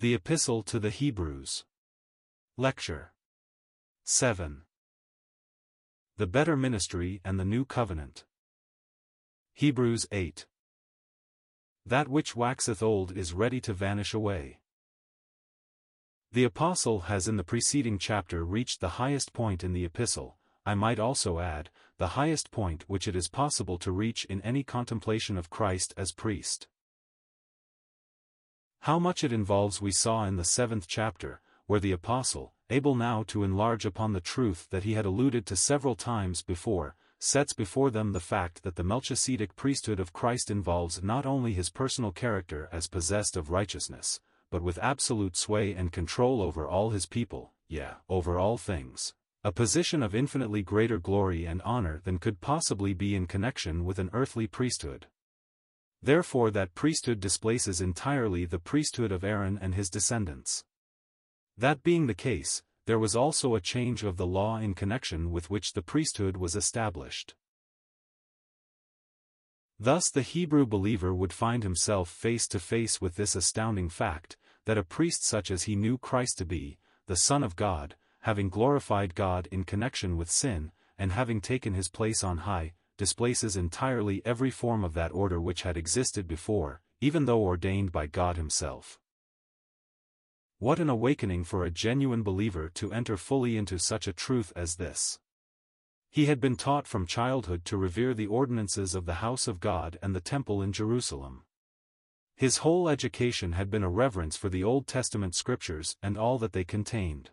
The Epistle to the Hebrews. Lecture 7. The Better Ministry and the New Covenant. Hebrews 8. That which waxeth old is ready to vanish away. The Apostle has in the preceding chapter reached the highest point in the Epistle, I might also add, the highest point which it is possible to reach in any contemplation of Christ as priest. How much it involves we saw in the 7th chapter, where the Apostle, able now to enlarge upon the truth that he had alluded to several times before, sets before them the fact that the Melchizedek priesthood of Christ involves not only his personal character as possessed of righteousness, but with absolute sway and control over all his people, yea, over all things, a position of infinitely greater glory and honor than could possibly be in connection with an earthly priesthood. Therefore that priesthood displaces entirely the priesthood of Aaron and his descendants. That being the case, there was also a change of the law in connection with which the priesthood was established. Thus the Hebrew believer would find himself face to face with this astounding fact, that a priest such as he knew Christ to be, the Son of God, having glorified God in connection with sin, and having taken his place on high, displaces entirely every form of that order which had existed before, even though ordained by God himself. What an awakening for a genuine believer to enter fully into such a truth as this! He had been taught from childhood to revere the ordinances of the house of God and the temple in Jerusalem. His whole education had been a reverence for the Old Testament scriptures and all that they contained.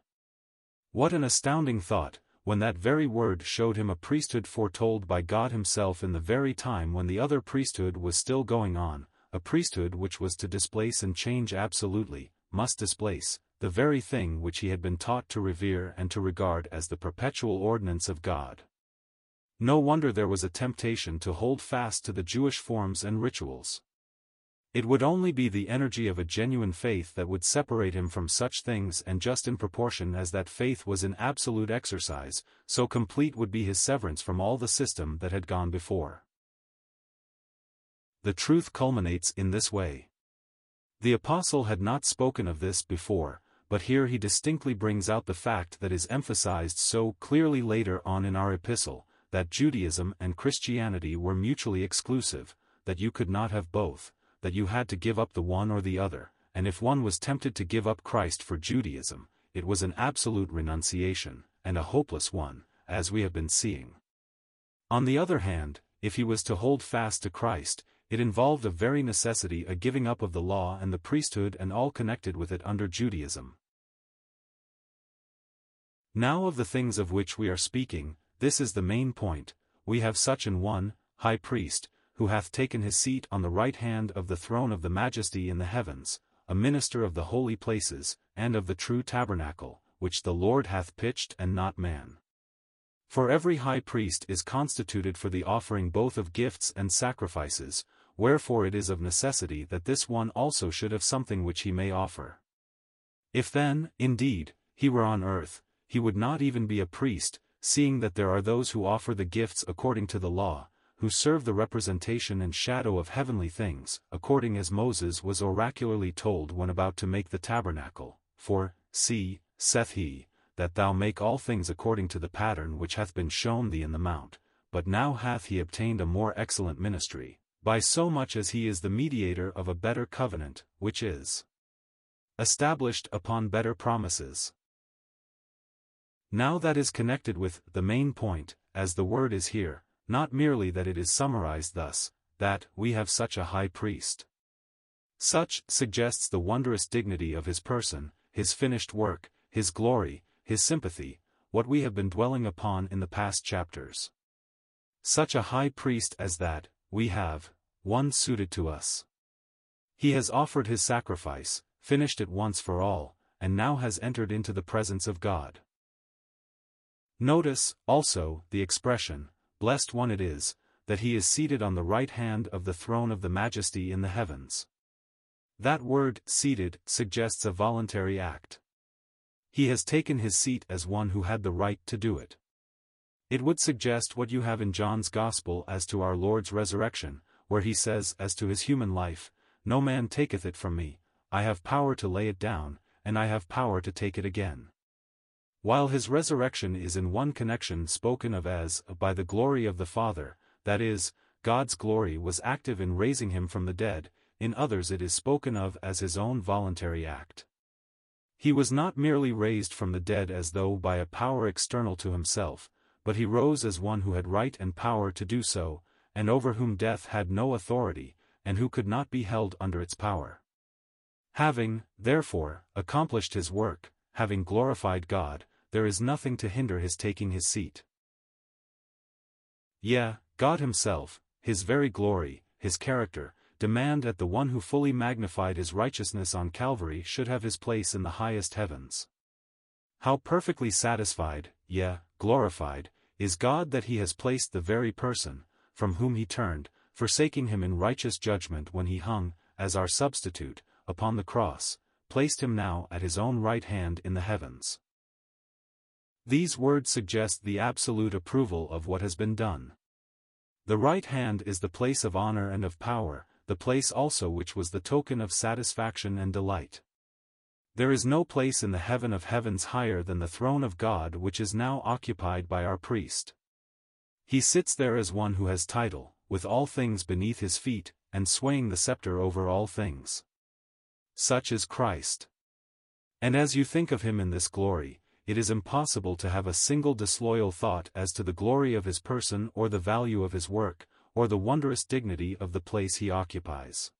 What an astounding thought, when that very word showed him a priesthood foretold by God himself in the very time when the other priesthood was still going on, a priesthood which was to displace and change absolutely, must displace, the very thing which he had been taught to revere and to regard as the perpetual ordinance of God. No wonder there was a temptation to hold fast to the Jewish forms and rituals. It would only be the energy of a genuine faith that would separate him from such things, and just in proportion as that faith was in absolute exercise, so complete would be his severance from all the system that had gone before. The truth culminates in this way. The Apostle had not spoken of this before, but here he distinctly brings out the fact that is emphasized so clearly later on in our epistle, that Judaism and Christianity were mutually exclusive, that you could not have both, that you had to give up the one or the other, and if one was tempted to give up Christ for Judaism, it was an absolute renunciation, and a hopeless one, as we have been seeing. On the other hand, if he was to hold fast to Christ, it involved of very necessity a giving up of the law and the priesthood and all connected with it under Judaism. Now of the things of which we are speaking, this is the main point: we have such an one, high priest, who hath taken his seat on the right hand of the throne of the Majesty in the heavens, a minister of the holy places, and of the true tabernacle, which the Lord hath pitched and not man. For every high priest is constituted for the offering both of gifts and sacrifices, wherefore it is of necessity that this one also should have something which he may offer. If then, indeed, he were on earth, he would not even be a priest, seeing that there are those who offer the gifts according to the law, who serve the representation and shadow of heavenly things, according as Moses was oracularly told when about to make the tabernacle, for, see, saith he, that thou make all things according to the pattern which hath been shown thee in the mount, but now hath he obtained a more excellent ministry, by so much as he is the mediator of a better covenant, which is established upon better promises. Now that is connected with the main point, as the word is here, not merely that it is summarized thus, that we have such a high priest. Such suggests the wondrous dignity of his person, his finished work, his glory, his sympathy, what we have been dwelling upon in the past chapters. Such a high priest as that, we have, one suited to us. He has offered his sacrifice, finished it once for all, and now has entered into the presence of God. Notice, also, the expression, blessed one it is, that he is seated on the right hand of the throne of the Majesty in the heavens. That word, seated, suggests a voluntary act. He has taken his seat as one who had the right to do it. It would suggest what you have in John's Gospel as to our Lord's resurrection, where he says as to his human life, "No man taketh it from me, I have power to lay it down, and I have power to take it again. While his resurrection is in one connection spoken of as, by the glory of the Father, that is, God's glory was active in raising him from the dead, in others it is spoken of as his own voluntary act. He was not merely raised from the dead as though by a power external to himself, but he rose as one who had right and power to do so, and over whom death had no authority, and who could not be held under its power. Having, therefore, accomplished his work, having glorified God, there is nothing to hinder his taking his seat. Yea, God himself, his very glory, his character, demand that the one who fully magnified his righteousness on Calvary should have his place in the highest heavens. How perfectly satisfied, yea, glorified, is God that he has placed the very person, from whom he turned, forsaking him in righteous judgment when he hung, as our substitute, upon the cross, placed him now at his own right hand in the heavens. These words suggest the absolute approval of what has been done. The right hand is the place of honor and of power, the place also which was the token of satisfaction and delight. There is no place in the heaven of heavens higher than the throne of God which is now occupied by our priest. He sits there as one who has title, with all things beneath his feet, and swaying the scepter over all things. Such is Christ. And as you think of him in this glory, it is impossible to have a single disloyal thought as to the glory of his person or the value of his work, or the wondrous dignity of the place he occupies.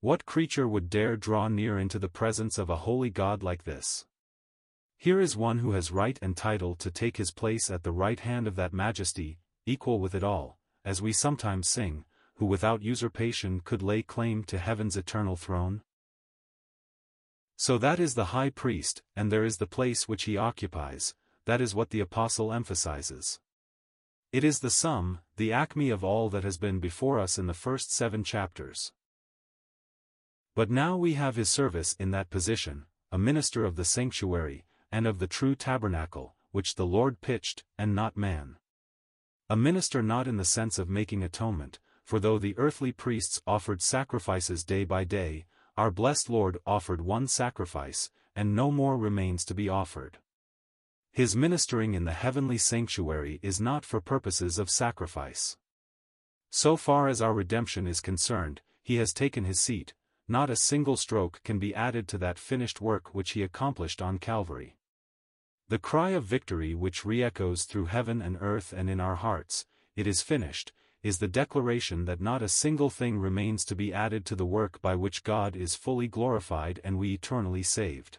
What creature would dare draw near into the presence of a holy God like this? Here is one who has right and title to take his place at the right hand of that majesty, equal with it all, as we sometimes sing, who without usurpation could lay claim to heaven's eternal throne. So that is the high priest, and there is the place which he occupies, that is what the apostle emphasizes. It is the sum, the acme of all that has been before us in the first 7 chapters. But now we have his service in that position, a minister of the sanctuary, and of the true tabernacle, which the Lord pitched, and not man. A minister not in the sense of making atonement, for though the earthly priests offered sacrifices day by day, our blessed Lord offered one sacrifice, and no more remains to be offered. His ministering in the heavenly sanctuary is not for purposes of sacrifice. So far as our redemption is concerned, he has taken his seat, not a single stroke can be added to that finished work which he accomplished on Calvary. The cry of victory which re-echoes through heaven and earth and in our hearts, "It is finished," is the declaration that not a single thing remains to be added to the work by which God is fully glorified and we eternally saved.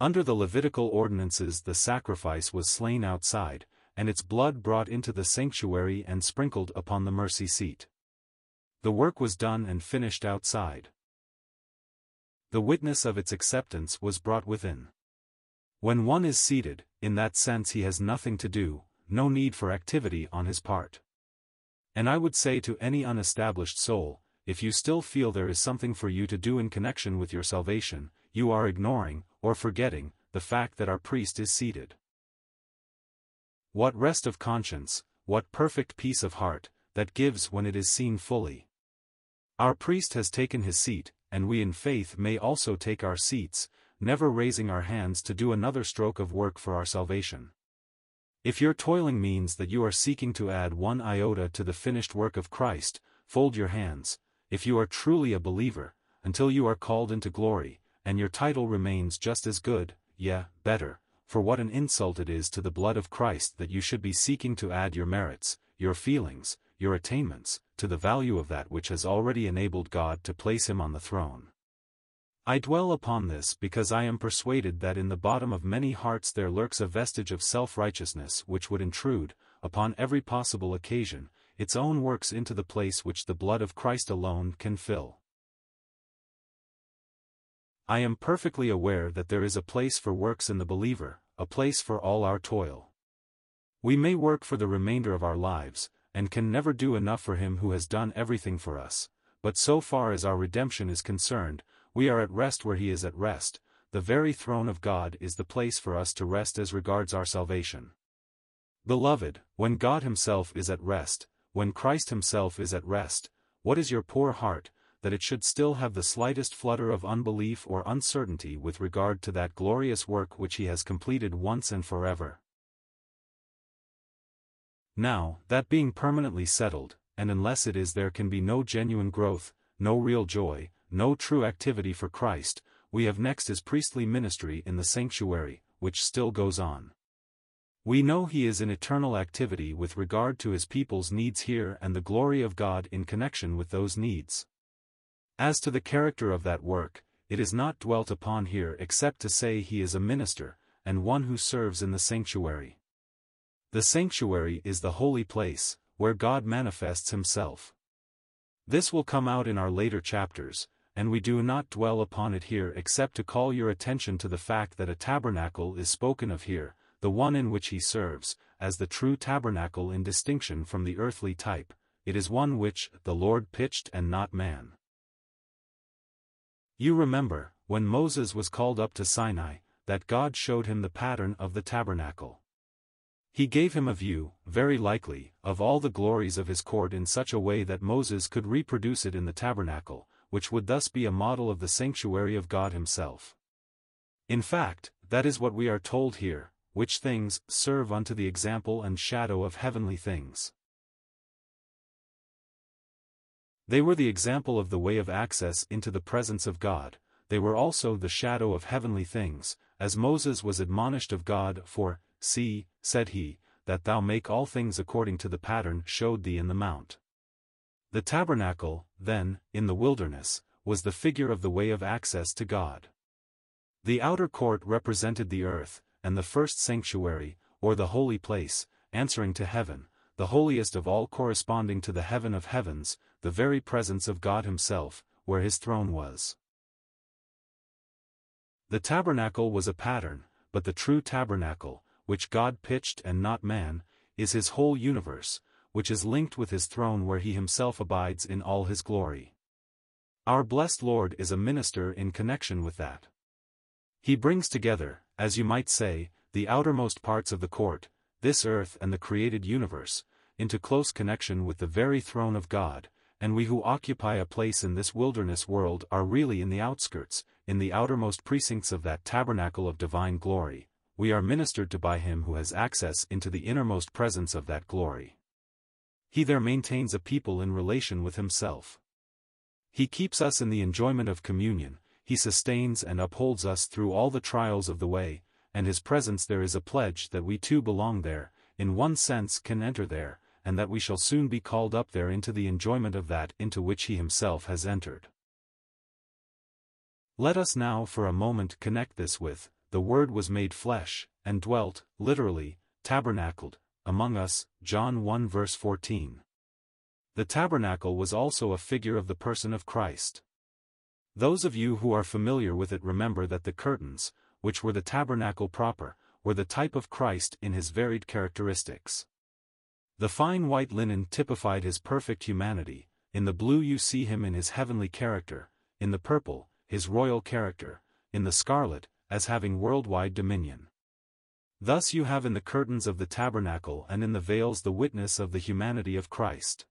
Under the Levitical ordinances the sacrifice was slain outside, and its blood brought into the sanctuary and sprinkled upon the mercy seat. The work was done and finished outside. The witness of its acceptance was brought within. When one is seated, in that sense he has nothing to do, no need for activity on his part. And I would say to any unestablished soul, if you still feel there is something for you to do in connection with your salvation, you are ignoring, or forgetting, the fact that our priest is seated. What rest of conscience, what perfect peace of heart, that gives when it is seen fully. Our priest has taken his seat, and we in faith may also take our seats, never raising our hands to do another stroke of work for our salvation. If your toiling means that you are seeking to add one iota to the finished work of Christ, fold your hands, if you are truly a believer, until you are called into glory, and your title remains just as good, yea, better, for what an insult it is to the blood of Christ that you should be seeking to add your merits, your feelings, your attainments, to the value of that which has already enabled God to place him on the throne. I dwell upon this because I am persuaded that in the bottom of many hearts there lurks a vestige of self-righteousness which would intrude, upon every possible occasion, its own works into the place which the blood of Christ alone can fill. I am perfectly aware that there is a place for works in the believer, a place for all our toil. We may work for the remainder of our lives, and can never do enough for him who has done everything for us, but so far as our redemption is concerned, we are at rest where he is at rest, the very throne of God is the place for us to rest as regards our salvation. Beloved, when God himself is at rest, when Christ himself is at rest, what is your poor heart, that it should still have the slightest flutter of unbelief or uncertainty with regard to that glorious work which he has completed once and forever. Now, that being permanently settled, and unless it is, there can be no genuine growth, no real joy, no true activity for Christ. We have next his priestly ministry in the sanctuary, which still goes on. We know he is in eternal activity with regard to his people's needs here and the glory of God in connection with those needs. As to the character of that work, it is not dwelt upon here except to say he is a minister, and one who serves in the sanctuary. The sanctuary is the holy place, where God manifests himself. This will come out in our later chapters, and we do not dwell upon it here except to call your attention to the fact that a tabernacle is spoken of here, the one in which he serves, as the true tabernacle in distinction from the earthly type. It is one which the Lord pitched and not man. You remember, when Moses was called up to Sinai, that God showed him the pattern of the tabernacle. He gave him a view, very likely, of all the glories of his court in such a way that Moses could reproduce it in the tabernacle, which would thus be a model of the sanctuary of God himself. In fact, that is what we are told here, which things serve unto the example and shadow of heavenly things. They were the example of the way of access into the presence of God. They were also the shadow of heavenly things, as Moses was admonished of God, for, "See," said he, "that thou make all things according to the pattern showed thee in the mount." The tabernacle, then, in the wilderness, was the figure of the way of access to God. The outer court represented the earth, and the first sanctuary, or the holy place, answering to heaven, the holiest of all, corresponding to the heaven of heavens, the very presence of God himself, where his throne was. The tabernacle was a pattern, but the true tabernacle, which God pitched and not man, is his whole universe, which is linked with his throne where he himself abides in all his glory. Our blessed Lord is a minister in connection with that. He brings together, as you might say, the outermost parts of the court, this earth and the created universe, into close connection with the very throne of God, and we who occupy a place in this wilderness world are really in the outskirts, in the outermost precincts of that tabernacle of divine glory. We are ministered to by him who has access into the innermost presence of that glory. He there maintains a people in relation with himself. He keeps us in the enjoyment of communion, he sustains and upholds us through all the trials of the way, and his presence there is a pledge that we too belong there, in one sense can enter there, and that we shall soon be called up there into the enjoyment of that into which he himself has entered. Let us now for a moment connect this with, "The Word was made flesh, and dwelt," literally, tabernacled, among us, John 1 verse 14. The tabernacle was also a figure of the person of Christ. Those of you who are familiar with it remember that the curtains, which were the tabernacle proper, were the type of Christ in his varied characteristics. The fine white linen typified his perfect humanity, in the blue you see him in his heavenly character, in the purple, his royal character, in the scarlet, as having worldwide dominion. Thus you have in the curtains of the tabernacle and in the veils the witness of the humanity of Christ.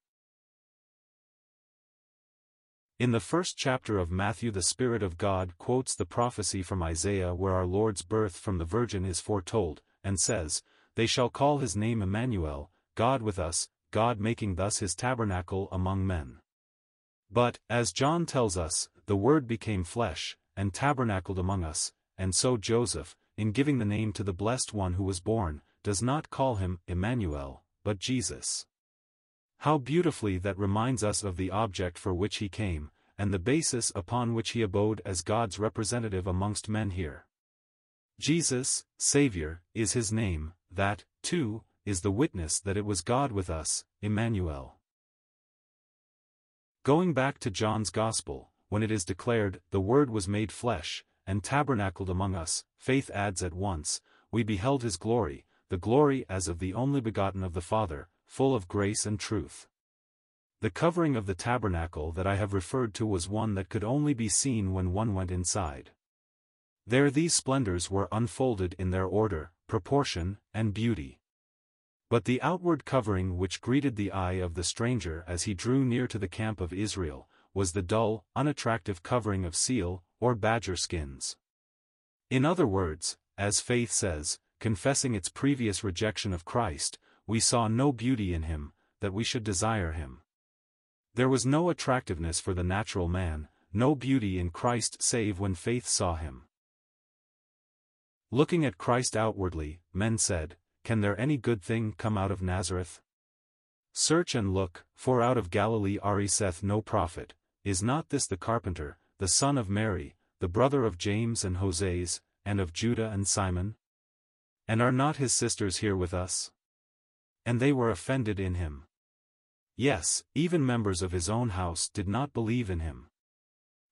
In the first chapter of Matthew, the Spirit of God quotes the prophecy from Isaiah where our Lord's birth from the Virgin is foretold, and says, "They shall call his name Emmanuel, God with us," God making thus his tabernacle among men. But, as John tells us, the Word became flesh, and tabernacled among us, and so Joseph, in giving the name to the blessed one who was born, does not call him Emmanuel, but Jesus. How beautifully that reminds us of the object for which he came, and the basis upon which he abode as God's representative amongst men here. Jesus, Savior, is his name. That, too, is the witness that it was God with us, Emmanuel. Going back to John's Gospel, when it is declared, "The Word was made flesh, and tabernacled among us," faith adds at once, "We beheld his glory, the glory as of the only begotten of the Father, full of grace and truth." The covering of the tabernacle that I have referred to was one that could only be seen when one went inside. There these splendors were unfolded in their order, proportion, and beauty. But the outward covering which greeted the eye of the stranger as he drew near to the camp of Israel was the dull, unattractive covering of seal, or badger skins. In other words, as faith says, confessing its previous rejection of Christ, we saw no beauty in him, that we should desire him. There was no attractiveness for the natural man, no beauty in Christ save when faith saw him. Looking at Christ outwardly, men said, "Can there any good thing come out of Nazareth? Search and look, for out of Galilee ariseth no prophet. Is not this the carpenter, the son of Mary, the brother of James and Joses, and of Judah and Simon? And are not his sisters here with us?" And they were offended in him. Yes, even members of his own house did not believe in him.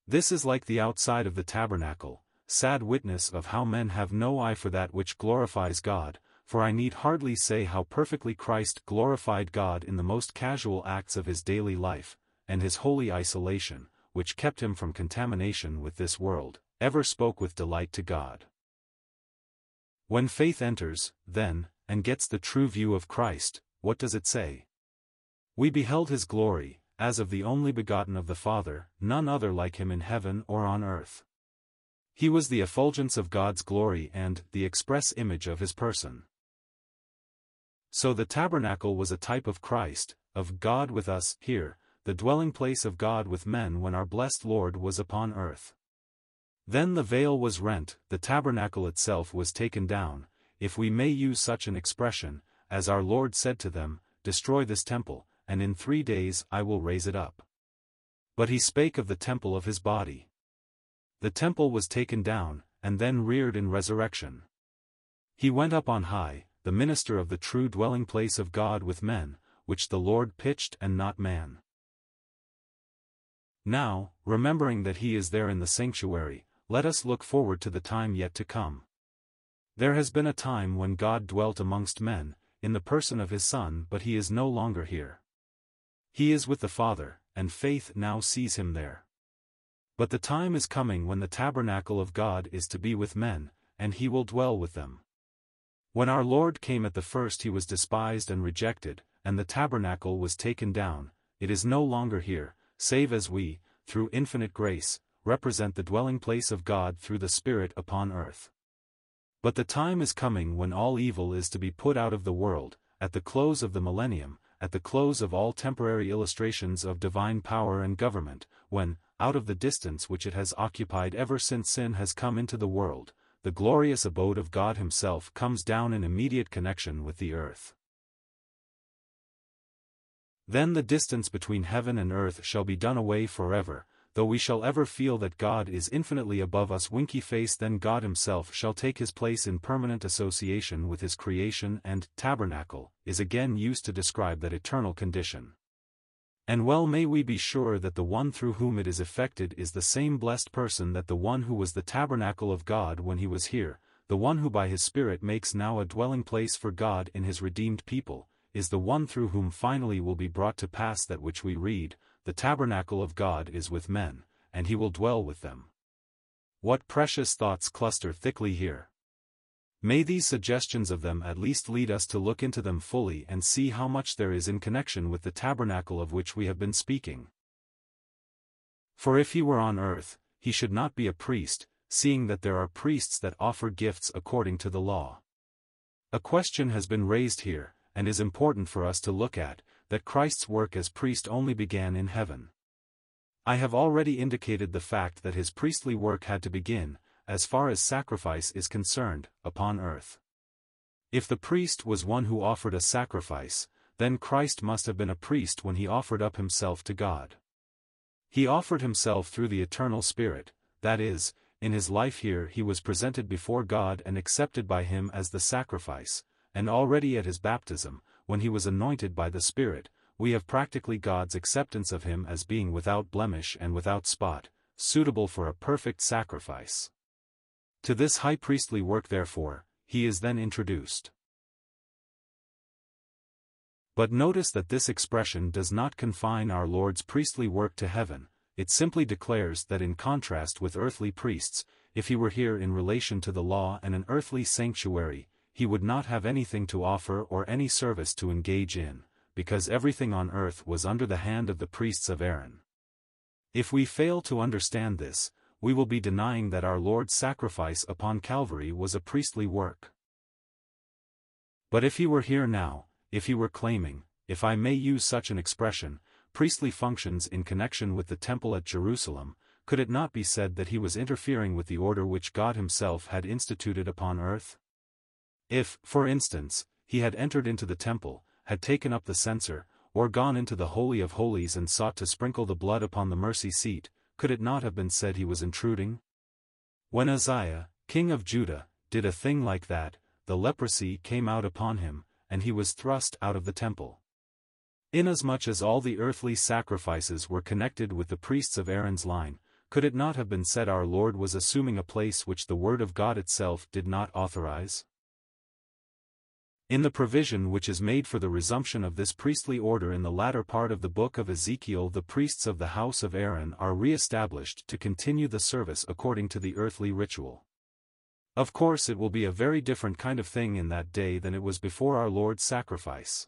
This is like the outside of the tabernacle, sad witness of how men have no eye for that which glorifies God, for I need hardly say how perfectly Christ glorified God in the most casual acts of his daily life, and his holy isolation, which kept him from contamination with this world, ever spoke with delight to God. When faith enters, then, and gets the true view of Christ, what does it say? "We beheld his glory, as of the only begotten of the Father, none other like him in heaven or on earth." He was the effulgence of God's glory and the express image of his person. So the tabernacle was a type of Christ, of God with us here, the dwelling place of God with men when our blessed Lord was upon earth. Then the veil was rent, the tabernacle itself was taken down, if we may use such an expression, as our Lord said to them, "Destroy this temple, and in 3 days I will raise it up." But he spake of the temple of his body. The temple was taken down, and then reared in resurrection. He went up on high, the minister of the true dwelling place of God with men, which the Lord pitched and not man. Now, remembering that he is there in the sanctuary, let us look forward to the time yet to come. There has been a time when God dwelt amongst men, in the person of his Son, but he is no longer here. He is with the Father, and faith now sees him there. But the time is coming when the tabernacle of God is to be with men, and he will dwell with them. When our Lord came at the first, he was despised and rejected, and the tabernacle was taken down. It is no longer here, save as we, through infinite grace, represent the dwelling place of God through the Spirit upon earth. But the time is coming when all evil is to be put out of the world, at the close of the millennium, at the close of all temporary illustrations of divine power and government, when, out of the distance which it has occupied ever since sin has come into the world, the glorious abode of God himself comes down in immediate connection with the earth. Then the distance between heaven and earth shall be done away forever, though we shall ever feel that God is infinitely above us winky face. Then God himself shall take his place in permanent association with his creation, and tabernacle is again used to describe that eternal condition. And well may we be sure that the one through whom it is effected is the same blessed person that the one who was the tabernacle of God when he was here, the one who by his Spirit makes now a dwelling place for God in his redeemed people, is the one through whom finally will be brought to pass that which we read, "The tabernacle of God is with men, and he will dwell with them." What precious thoughts cluster thickly here! May these suggestions of them at least lead us to look into them fully and see how much there is in connection with the tabernacle of which we have been speaking. For if he were on earth, he should not be a priest, seeing that there are priests that offer gifts according to the law. A question has been raised here, and is important for us to look at, that Christ's work as priest only began in heaven. I have already indicated the fact that his priestly work had to begin, as far as sacrifice is concerned, upon earth. If the priest was one who offered a sacrifice, then Christ must have been a priest when he offered up himself to God. He offered himself through the eternal Spirit, that is, in his life here he was presented before God and accepted by him as the sacrifice, and already at his baptism, when he was anointed by the Spirit, we have practically God's acceptance of him as being without blemish and without spot, suitable for a perfect sacrifice. To this high priestly work therefore, he is then introduced. But notice that this expression does not confine our Lord's priestly work to heaven, it simply declares that in contrast with earthly priests, if he were here in relation to the law and an earthly sanctuary, he would not have anything to offer or any service to engage in, because everything on earth was under the hand of the priests of Aaron. If we fail to understand this, we will be denying that our Lord's sacrifice upon Calvary was a priestly work. But if he were here now, if he were claiming, if I may use such an expression, priestly functions in connection with the temple at Jerusalem, could it not be said that he was interfering with the order which God himself had instituted upon earth? If, for instance, he had entered into the temple, had taken up the censer, or gone into the Holy of Holies and sought to sprinkle the blood upon the mercy seat, could it not have been said he was intruding? When Uzziah, king of Judah, did a thing like that, the leprosy came out upon him, and he was thrust out of the temple. Inasmuch as all the earthly sacrifices were connected with the priests of Aaron's line, could it not have been said our Lord was assuming a place which the Word of God itself did not authorize? In the provision which is made for the resumption of this priestly order in the latter part of the book of Ezekiel, the priests of the house of Aaron are re-established to continue the service according to the earthly ritual. Of course it will be a very different kind of thing in that day than it was before our Lord's sacrifice.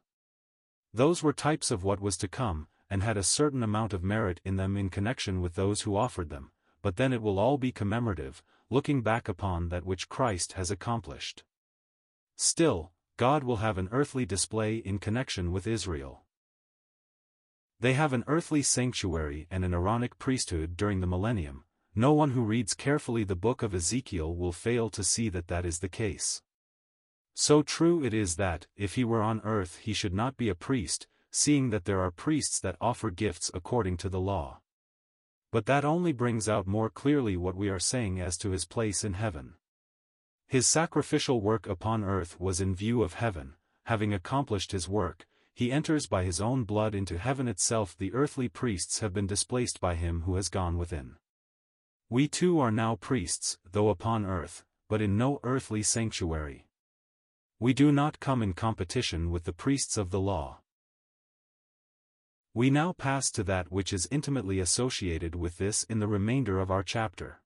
Those were types of what was to come, and had a certain amount of merit in them in connection with those who offered them, but then it will all be commemorative, looking back upon that which Christ has accomplished. Still, God will have an earthly display in connection with Israel. They have an earthly sanctuary and an Aaronic priesthood during the millennium. No one who reads carefully the book of Ezekiel will fail to see that that is the case. So true it is that, if he were on earth he should not be a priest, seeing that there are priests that offer gifts according to the law. But that only brings out more clearly what we are saying as to his place in heaven. His sacrificial work upon earth was in view of heaven. Having accomplished his work, he enters by his own blood into heaven itself. The earthly priests have been displaced by him who has gone within. We too are now priests, though upon earth, but in no earthly sanctuary. We do not come in competition with the priests of the law. We now pass to that which is intimately associated with this in the remainder of our chapter.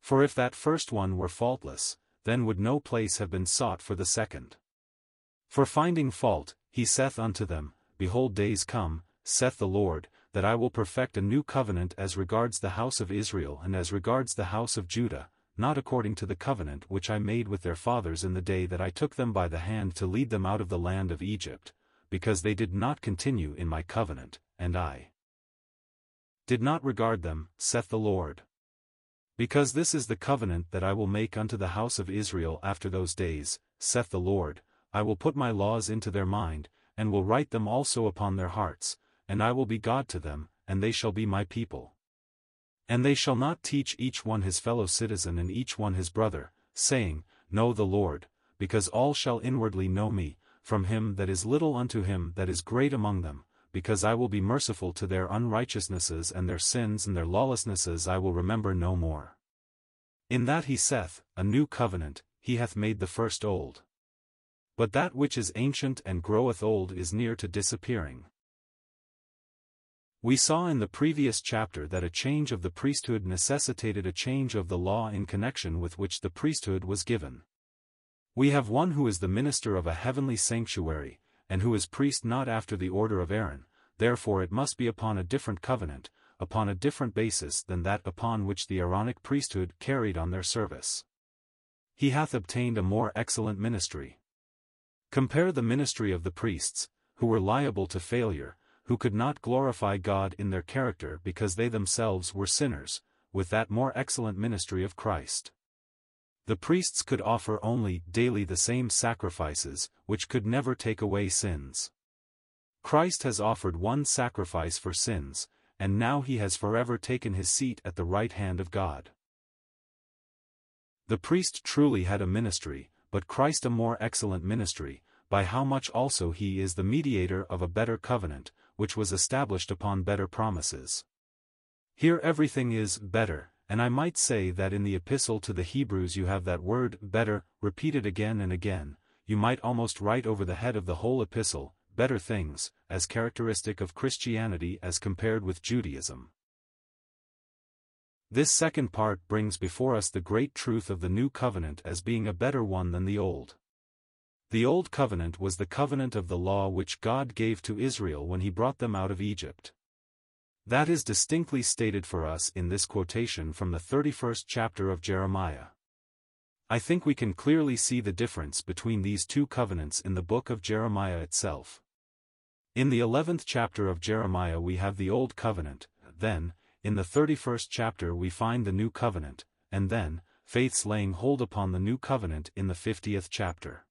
For if that first one were faultless, then would no place have been sought for the second. For finding fault, he saith unto them, Behold, days come, saith the Lord, that I will perfect a new covenant as regards the house of Israel and as regards the house of Judah, not according to the covenant which I made with their fathers in the day that I took them by the hand to lead them out of the land of Egypt, because they did not continue in my covenant, and I did not regard them, saith the Lord. Because this is the covenant that I will make unto the house of Israel after those days, saith the Lord, I will put my laws into their mind, and will write them also upon their hearts, and I will be God to them, and they shall be my people. And they shall not teach each one his fellow citizen and each one his brother, saying, Know the Lord, because all shall inwardly know me, from him that is little unto him that is great among them. Because I will be merciful to their unrighteousnesses and their sins and their lawlessnesses I will remember no more. In that he saith, A new covenant, he hath made the first old. But that which is ancient and groweth old is near to disappearing. We saw in the previous chapter that a change of the priesthood necessitated a change of the law in connection with which the priesthood was given. We have one who is the minister of a heavenly sanctuary, and who is priest not after the order of Aaron, therefore it must be upon a different covenant, upon a different basis than that upon which the Aaronic priesthood carried on their service. He hath obtained a more excellent ministry. Compare the ministry of the priests, who were liable to failure, who could not glorify God in their character because they themselves were sinners, with that more excellent ministry of Christ. The priests could offer only daily the same sacrifices, which could never take away sins. Christ has offered one sacrifice for sins, and now he has forever taken his seat at the right hand of God. The priest truly had a ministry, but Christ a more excellent ministry, by how much also he is the mediator of a better covenant, which was established upon better promises. Here everything is better. And I might say that in the Epistle to the Hebrews you have that word, better, repeated again and again. You might almost write over the head of the whole epistle, better things, as characteristic of Christianity as compared with Judaism. This second part brings before us the great truth of the new covenant as being a better one than the old. The old covenant was the covenant of the law which God gave to Israel when he brought them out of Egypt. That is distinctly stated for us in this quotation from the 31st chapter of Jeremiah. I think we can clearly see the difference between these two covenants in the book of Jeremiah itself. In the 11th chapter of Jeremiah we have the Old Covenant, then, in the 31st chapter we find the New Covenant, and then, faith's laying hold upon the New Covenant in the 50th chapter.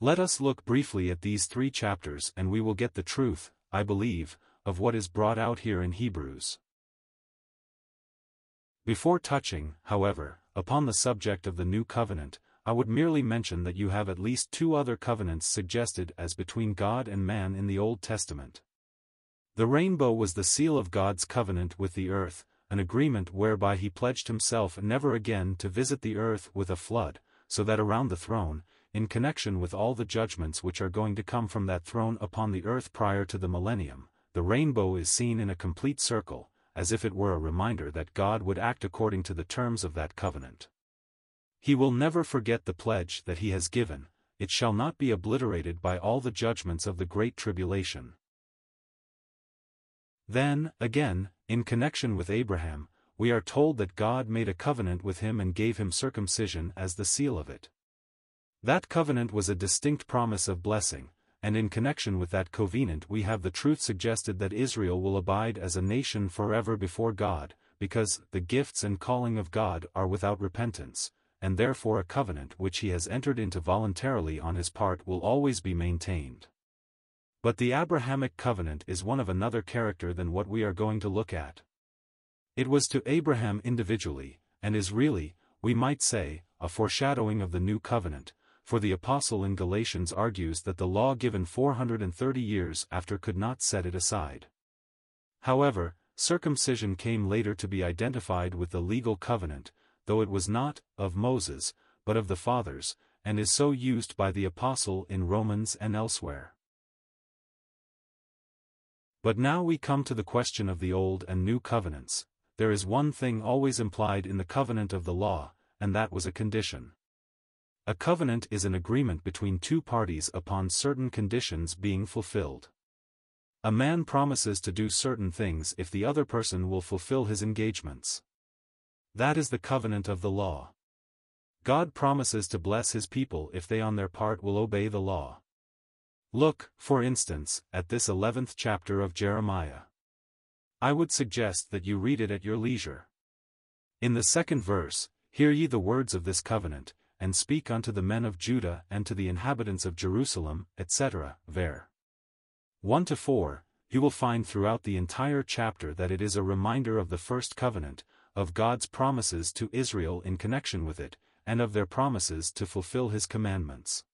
Let us look briefly at these three chapters and we will get the truth, I believe, of what is brought out here in Hebrews. Before touching, however, upon the subject of the New Covenant, I would merely mention that you have at least two other covenants suggested as between God and man in the Old Testament. The rainbow was the seal of God's covenant with the earth, an agreement whereby he pledged himself never again to visit the earth with a flood, so that around the throne, in connection with all the judgments which are going to come from that throne upon the earth prior to the millennium, the rainbow is seen in a complete circle, as if it were a reminder that God would act according to the terms of that covenant. He will never forget the pledge that he has given, it shall not be obliterated by all the judgments of the Great Tribulation. Then, again, in connection with Abraham, we are told that God made a covenant with him and gave him circumcision as the seal of it. That covenant was a distinct promise of blessing, and in connection with that covenant we have the truth suggested that Israel will abide as a nation forever before God, because the gifts and calling of God are without repentance, and therefore a covenant which he has entered into voluntarily on his part will always be maintained. But the Abrahamic covenant is one of another character than what we are going to look at. It was to Abraham individually, and is really, we might say, a foreshadowing of the new covenant, for the apostle in Galatians argues that the law given 430 years after could not set it aside. However, circumcision came later to be identified with the legal covenant, though it was not of Moses, but of the fathers, and is so used by the apostle in Romans and elsewhere. But now we come to the question of the Old and New Covenants. There is one thing always implied in the covenant of the law, and that was a condition. A covenant is an agreement between two parties upon certain conditions being fulfilled. A man promises to do certain things if the other person will fulfill his engagements. That is the covenant of the law. God promises to bless his people if they on their part will obey the law. Look, for instance, at this 11th chapter of Jeremiah. I would suggest that you read it at your leisure. In the second verse, "Hear ye the words of this covenant, and speak unto the men of Judah and to the inhabitants of Jerusalem," etc., ver. 1-4, you will find throughout the entire chapter that it is a reminder of the first covenant, of God's promises to Israel in connection with it, and of their promises to fulfill his commandments.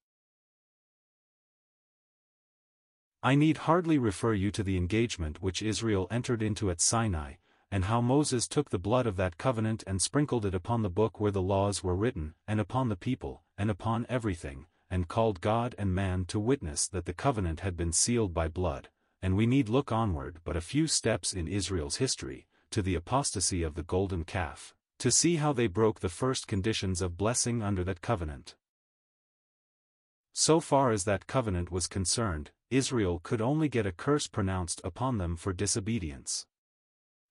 I need hardly refer you to the engagement which Israel entered into at Sinai, and how Moses took the blood of that covenant and sprinkled it upon the book where the laws were written, and upon the people, and upon everything, and called God and man to witness that the covenant had been sealed by blood, and we need look onward but a few steps in Israel's history, to the apostasy of the golden calf, to see how they broke the first conditions of blessing under that covenant. So far as that covenant was concerned, Israel could only get a curse pronounced upon them for disobedience.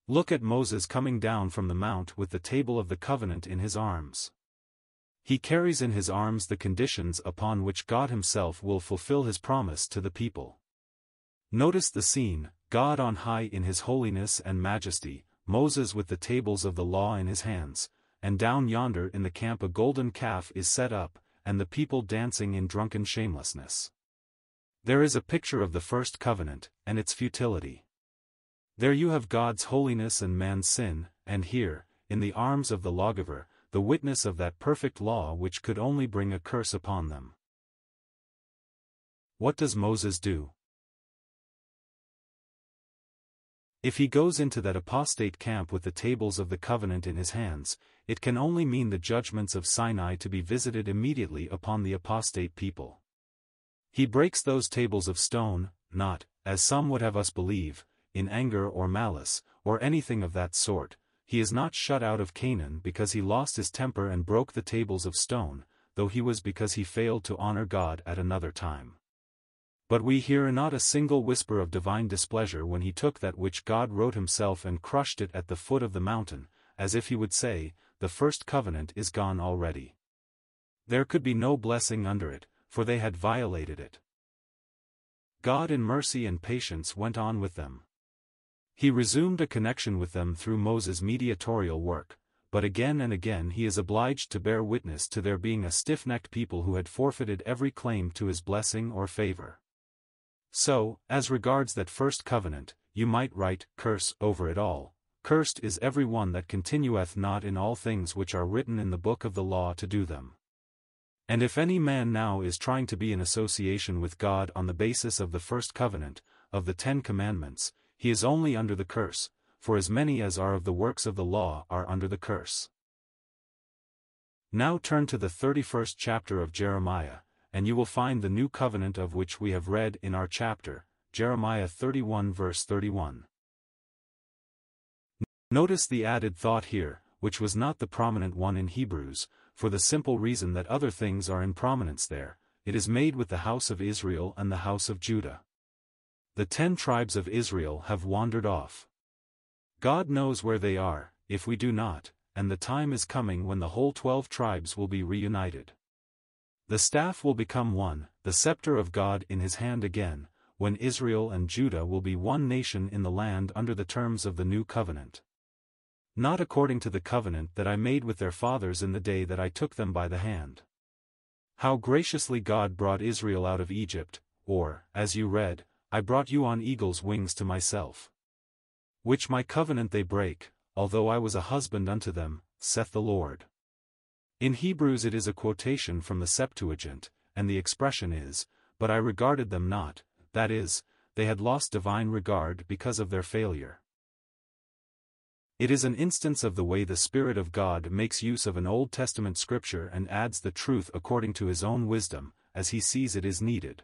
Look at Moses coming down from the mount with the table of the covenant in his arms. He carries in his arms the conditions upon which God himself will fulfill his promise to the people. Notice the scene, God on high in his holiness and majesty, Moses with the tables of the law in his hands, and down yonder in the camp a golden calf is set up, and the people dancing in drunken shamelessness. There is a picture of the first covenant, and its futility. There you have God's holiness and man's sin, and here, in the arms of the lawgiver, the witness of that perfect law which could only bring a curse upon them. What does Moses do? If he goes into that apostate camp with the tables of the covenant in his hands, it can only mean the judgments of Sinai to be visited immediately upon the apostate people. He breaks those tables of stone, not, as some would have us believe, in anger or malice, or anything of that sort. He is not shut out of Canaan because he lost his temper and broke the tables of stone, though he was because he failed to honor God at another time. But we hear not a single whisper of divine displeasure when he took that which God wrote himself and crushed it at the foot of the mountain, as if he would say, the first covenant is gone already. There could be no blessing under it, for they had violated it. God in mercy and patience went on with them. He resumed a connection with them through Moses' mediatorial work, but again and again he is obliged to bear witness to their being a stiff-necked people who had forfeited every claim to his blessing or favor. So, as regards that first covenant, you might write, curse over it all. Cursed is every one that continueth not in all things which are written in the book of the law to do them. And if any man now is trying to be in association with God on the basis of the first covenant, of the 10 Commandments, he is only under the curse, for as many as are of the works of the law are under the curse. Now turn to the 31st chapter of Jeremiah, and you will find the new covenant of which we have read in our chapter, Jeremiah 31 verse 31. Notice the added thought here, which was not the prominent one in Hebrews, for the simple reason that other things are in prominence there. It is made with the house of Israel and the house of Judah. The 10 tribes of Israel have wandered off. God knows where they are, if we do not, and the time is coming when the whole 12 tribes will be reunited. The staff will become one, the scepter of God in his hand again, when Israel and Judah will be one nation in the land under the terms of the new covenant. Not according to the covenant that I made with their fathers in the day that I took them by the hand. How graciously God brought Israel out of Egypt, or, as you read, I brought you on eagle's wings to myself. Which my covenant they break, although I was a husband unto them, saith the Lord. In Hebrews it is a quotation from the Septuagint, and the expression is, but I regarded them not, that is, they had lost divine regard because of their failure. It is an instance of the way the Spirit of God makes use of an Old Testament scripture and adds the truth according to his own wisdom, as he sees it is needed.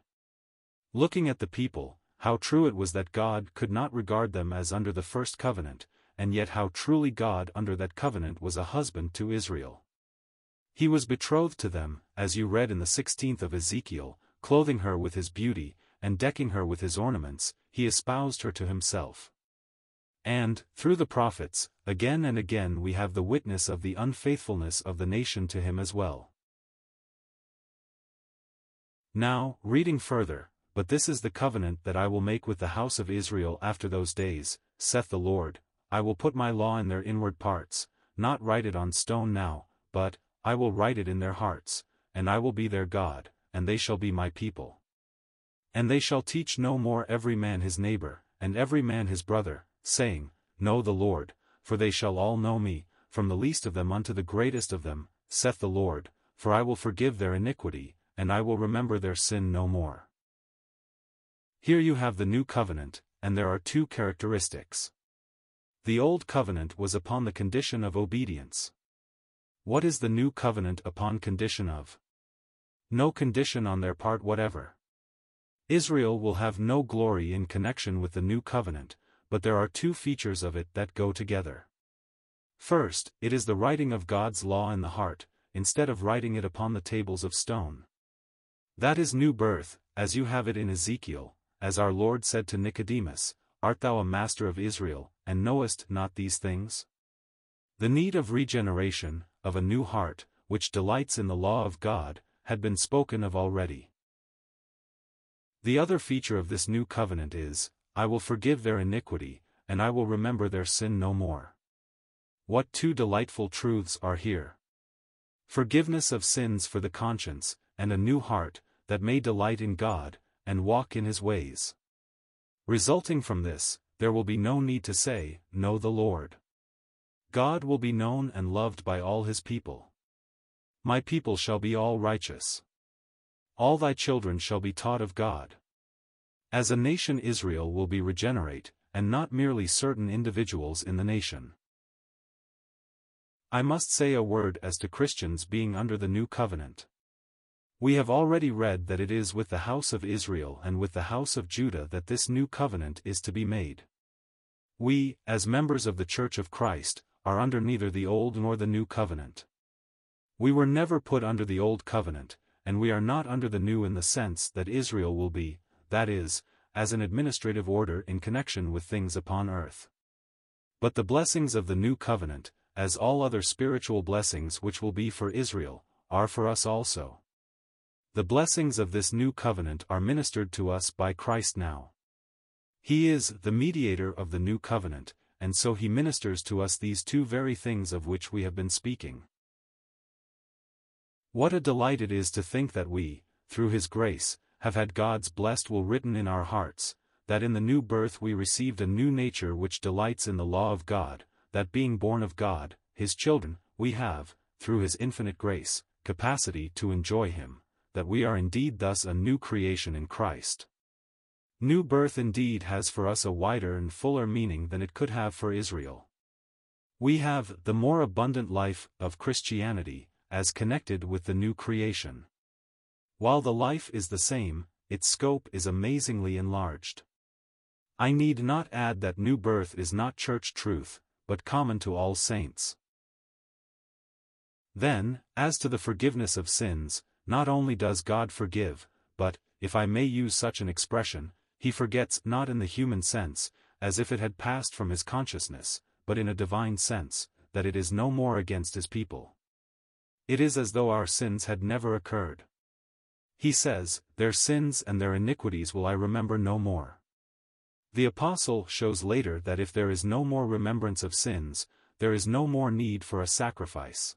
Looking at the people, how true it was that God could not regard them as under the first covenant, and yet how truly God under that covenant was a husband to Israel. He was betrothed to them, as you read in the 16th of Ezekiel, clothing her with his beauty, and decking her with his ornaments, he espoused her to himself. And, through the prophets, again and again we have the witness of the unfaithfulness of the nation to him as well. Now, reading further, but this is the covenant that I will make with the house of Israel after those days, saith the Lord, I will put my law in their inward parts, not write it on stone now, but, I will write it in their hearts, and I will be their God, and they shall be my people. And they shall teach no more every man his neighbor, and every man his brother, saying, Know the Lord, for they shall all know me, from the least of them unto the greatest of them, saith the Lord, for I will forgive their iniquity, and I will remember their sin no more. Here you have the new covenant, and there are two characteristics. The old covenant was upon the condition of obedience. What is the new covenant upon condition of? No condition on their part whatever. Israel will have no glory in connection with the new covenant, but there are two features of it that go together. First, it is the writing of God's law in the heart, instead of writing it upon the tables of stone. That is new birth, as you have it in Ezekiel, as our Lord said to Nicodemus, Art thou a master of Israel, and knowest not these things? The need of regeneration, of a new heart, which delights in the law of God, had been spoken of already. The other feature of this new covenant is, I will forgive their iniquity, and I will remember their sin no more. What two delightful truths are here! Forgiveness of sins for the conscience, and a new heart, that may delight in God, and walk in his ways. Resulting from this, there will be no need to say, Know the Lord. God will be known and loved by all his people. My people shall be all righteous. All thy children shall be taught of God. As a nation Israel will be regenerate, and not merely certain individuals in the nation. I must say a word as to Christians being under the new covenant. We have already read that it is with the house of Israel and with the house of Judah that this new covenant is to be made. We, as members of the Church of Christ, are under neither the old nor the new covenant. We were never put under the old covenant, and we are not under the new in the sense that Israel will be, that is, as an administrative order in connection with things upon earth. But the blessings of the new covenant, as all other spiritual blessings which will be for Israel, are for us also. The blessings of this new covenant are ministered to us by Christ now. He is the mediator of the new covenant, and so he ministers to us these two very things of which we have been speaking. What a delight it is to think that we, through his grace, have had God's blessed will written in our hearts, that in the new birth we received a new nature which delights in the law of God, that being born of God, his children, we have, through his infinite grace, capacity to enjoy him, that we are indeed thus a new creation in Christ. New birth indeed has for us a wider and fuller meaning than it could have for Israel. We have the more abundant life of Christianity, as connected with the new creation. While the life is the same, its scope is amazingly enlarged. I need not add that new birth is not church truth, but common to all saints. Then, as to the forgiveness of sins, not only does God forgive, but, if I may use such an expression, he forgets not in the human sense, as if it had passed from his consciousness, but in a divine sense, that it is no more against his people. It is as though our sins had never occurred. He says, "Their sins and their iniquities will I remember no more." The apostle shows later that if there is no more remembrance of sins, there is no more need for a sacrifice.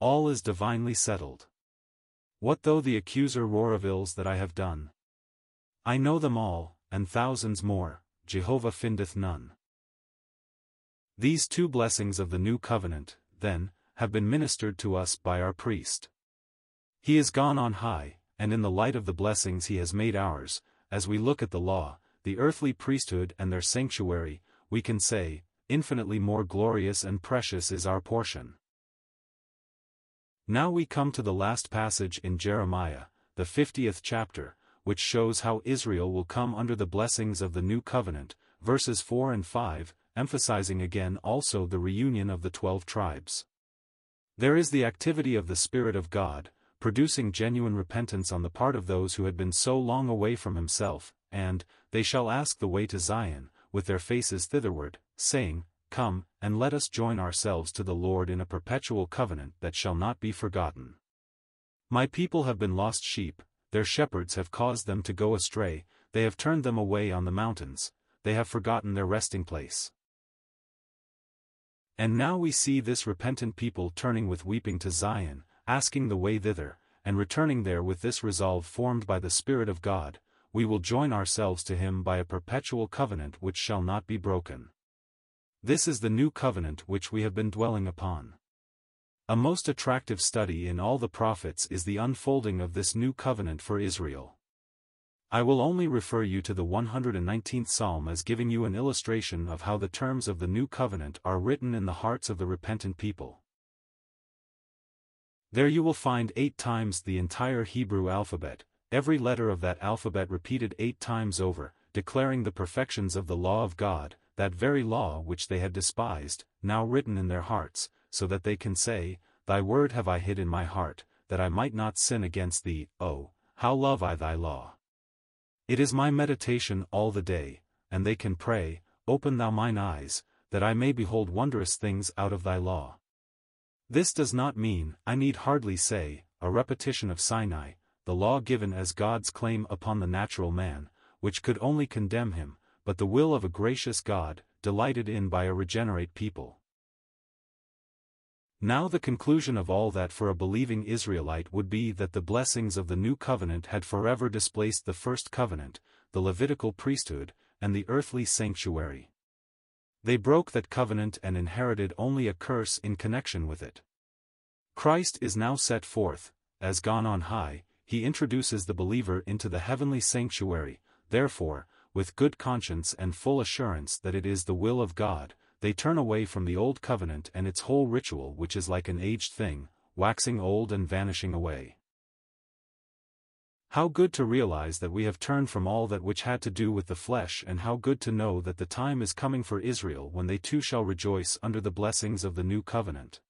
All is divinely settled. What though the accuser roar of ills that I have done? I know them all, and thousands more, Jehovah findeth none. These two blessings of the new covenant, then, have been ministered to us by our priest. He is gone on high, and in the light of the blessings he has made ours, as we look at the law, the earthly priesthood and their sanctuary, we can say, infinitely more glorious and precious is our portion. Now we come to the last passage in Jeremiah, the 50th chapter, which shows how Israel will come under the blessings of the new covenant, verses 4 and 5, emphasizing again also the reunion of the 12 tribes. There is the activity of the Spirit of God, producing genuine repentance on the part of those who had been so long away from himself, and, they shall ask the way to Zion, with their faces thitherward, saying, "Come, and let us join ourselves to the Lord in a perpetual covenant that shall not be forgotten. My people have been lost sheep, their shepherds have caused them to go astray, they have turned them away on the mountains, they have forgotten their resting place." And now we see this repentant people turning with weeping to Zion, asking the way thither, and returning there with this resolve formed by the Spirit of God, "We will join ourselves to him by a perpetual covenant which shall not be broken." This is the new covenant which we have been dwelling upon. A most attractive study in all the prophets is the unfolding of this new covenant for Israel. I will only refer you to the 119th Psalm as giving you an illustration of how the terms of the new covenant are written in the hearts of the repentant people. There you will find 8 times the entire Hebrew alphabet, every letter of that alphabet repeated 8 times over, declaring the perfections of the law of God, that very law which they had despised, now written in their hearts, so that they can say, "Thy word have I hid in my heart, that I might not sin against thee, O, how love I thy law. It is my meditation all the day," and they can pray, "Open thou mine eyes, that I may behold wondrous things out of thy law." This does not mean, I need hardly say, a repetition of Sinai, the law given as God's claim upon the natural man, which could only condemn him, but the will of a gracious God, delighted in by a regenerate people. Now the conclusion of all that for a believing Israelite would be that the blessings of the new covenant had forever displaced the first covenant, the Levitical priesthood, and the earthly sanctuary. They broke that covenant and inherited only a curse in connection with it. Christ is now set forth, as gone on high, he introduces the believer into the heavenly sanctuary, therefore, with good conscience and full assurance that it is the will of God, they turn away from the old covenant and its whole ritual which is like an aged thing, waxing old and vanishing away. How good to realize that we have turned from all that which had to do with the flesh, and how good to know that the time is coming for Israel when they too shall rejoice under the blessings of the new covenant.